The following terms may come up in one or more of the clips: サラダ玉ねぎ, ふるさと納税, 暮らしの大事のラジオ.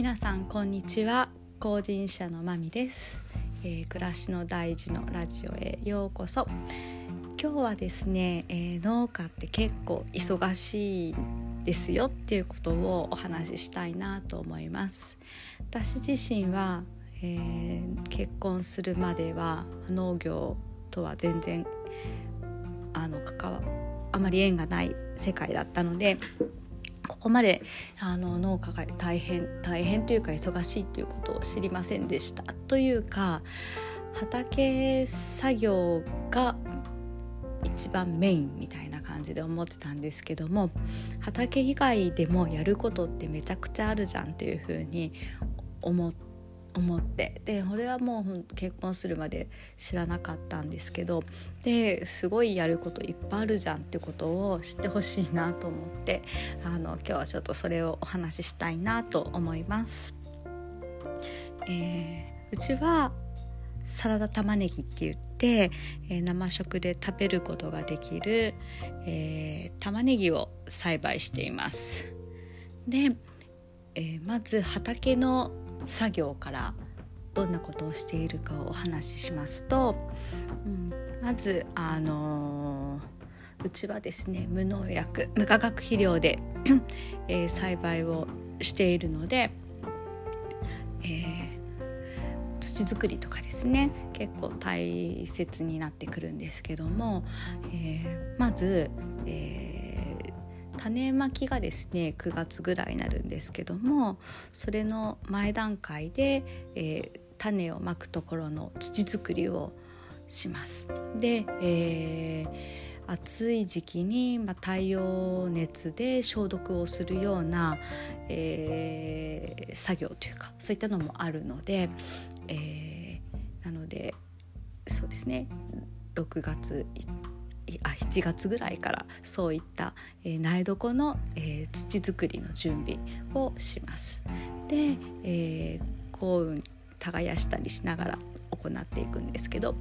皆さんこんにちは、後進者のまみです、暮らしの大事のラジオへようこそ。今日はですね、農家って結構忙しいですよっていうことをお話ししたいなと思います。私自身は、結婚するまでは農業とは全然あまり縁がない世界だったので、ここまで農家が大変というか忙しいということを知りませんでした。というか畑作業が一番メインみたいな感じで思ってたんですけども、畑以外でもやることってめちゃくちゃあるじゃんっていう風に思ってで、これはもう結婚するまで知らなかったんですけど、ですごいやることいっぱいあるじゃんってことを知ってほしいなと思って、今日はちょっとそれをお話ししたいなと思います。うちはサラダ玉ねぎって言って、生食で食べることができる、玉ねぎを栽培しています。で、まず畑の作業からどんなことをしているかをお話ししますと、まずうちはですね、無化学肥料で、栽培をしているので、土作りとかですね結構大切になってくるんですけども、まず、種まきがですね9月ぐらいになるんですけども、それの前段階で、種をまくところの土作りをします。で、暑い時期に、太陽熱で消毒をするような、作業というかそういったのもあるので、なのでそうですね、7月ぐらいからそういった、苗床の、土作りの準備をします。で、耕耘耕したりしながら行っていくんですけど、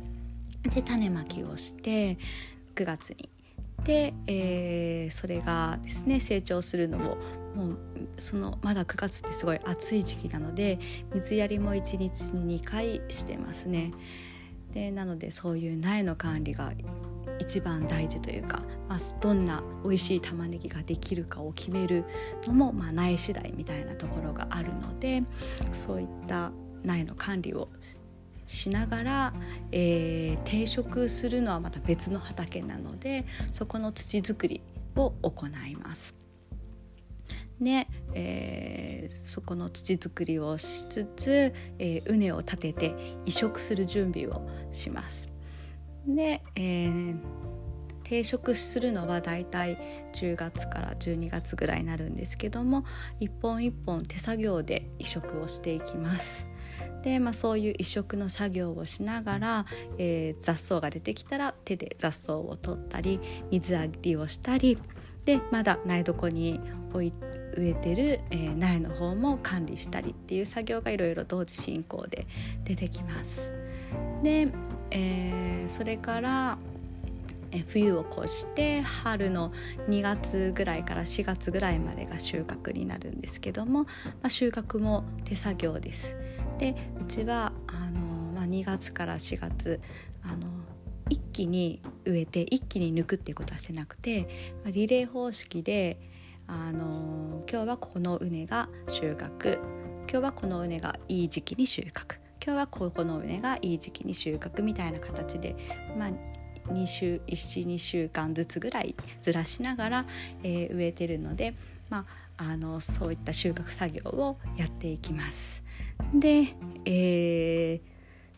で種まきをして9月にで、それがですね成長するのをもうまだ9月ってすごい暑い時期なので水やりも1日に2回してますね。でなのでそういう苗の管理が一番大事というか、どんな美味しい玉ねぎができるかを決めるのも、苗次第みたいなところがあるので、そういった苗の管理をしながら、定植するのはまた別の畑なので、そこの土作りを行います。で、そこの土作りをしつつ、畝を立てて移植する準備をします。で、定植するのはだいたい10月から12月ぐらいになるんですけども、一本一本手作業で移植をしていきます。で、そういう移植の作業をしながら、雑草が出てきたら手で雑草を取ったり水やりをしたりで、まだ苗床に植えてる、苗の方も管理したりっていう作業がいろいろ同時進行で出てきます。で、それから、冬を越して春の2月ぐらいから4月ぐらいまでが収穫になるんですけども、収穫も手作業です。で、うちは2月から4月一気に植えて一気に抜くっていうことはしてなくて、リレー方式で今日はこの畝が収穫、今日はこの畝がいい時期に収穫、今日はここの畝がいい時期に収穫みたいな形で、1、2週間ずつぐらいずらしながら、植えてるので、そういった収穫作業をやっていきます。で、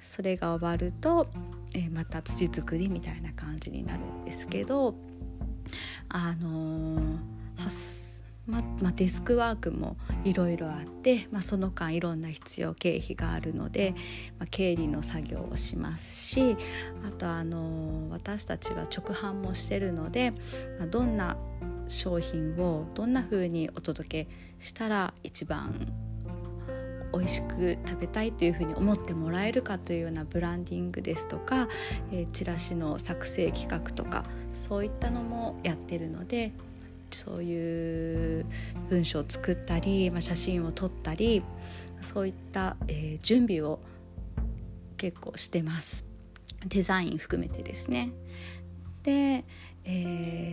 それが終わると、また土作りみたいな感じになるんですけど、デスクワークもいろいろあって、その間いろんな必要経費があるので、経理の作業をしますし、あと私たちは直販もしてるので、どんな商品をどんな風にお届けしたら一番美味しく食べたいというふうに思ってもらえるかというようなブランディングですとか、チラシの作成企画とかそういったのもやってるので、そういう文章を作ったり、写真を撮ったり、そういった、準備を結構してます。デザイン含めてですね。で、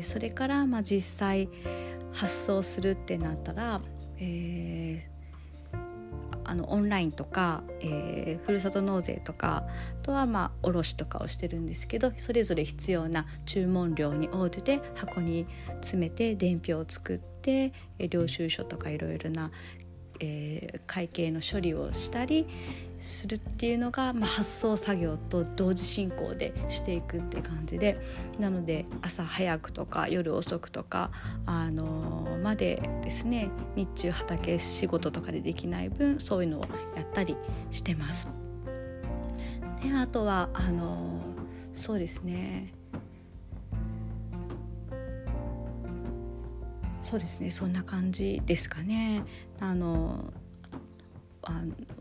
それから、実際発送するってなったら、オンラインとか、ふるさと納税とか、あとは卸とかをしてるんですけど、それぞれ必要な注文量に応じて箱に詰めて伝票を作って、領収書とかいろいろな、会計の処理をしたりするっていうのが、発送作業と同時進行でしていくって感じで、なので朝早くとか夜遅くとか、までですね、日中畑仕事とかでできない分、そういうのをやったりしてます。で、あとはそうですね、そんな感じですかね。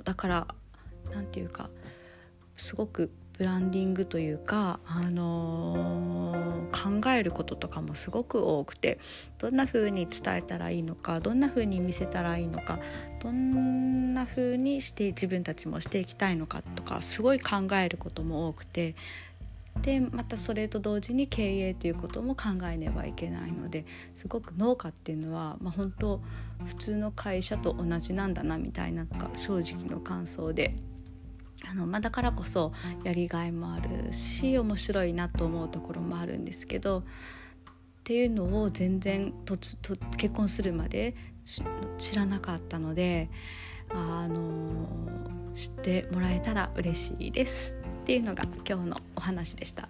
だからなんていうか、すごくブランディングというか、考えることとかもすごく多くて、どんな風に伝えたらいいのか、どんな風に見せたらいいのか、どんな風にして自分たちもしていきたいのかとか、すごい考えることも多くて、でまたそれと同時に経営ということも考えねばいけないので、すごく農家っていうのは、本当普通の会社と同じなんだなみたいな、正直の感想で、だからこそやりがいもあるし、面白いなと思うところもあるんですけど、っていうのを全然結婚するまで知らなかったので、知ってもらえたら嬉しいですっていうのが今日のお話でした。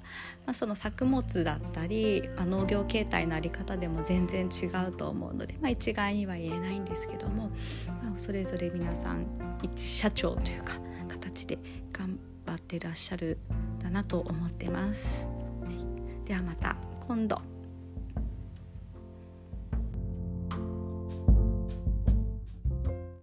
その作物だったり、農業形態のあり方でも全然違うと思うので、一概には言えないんですけども、それぞれ皆さん一社長というか形で頑張ってらっしゃるんだなと思ってます。ではまた今度。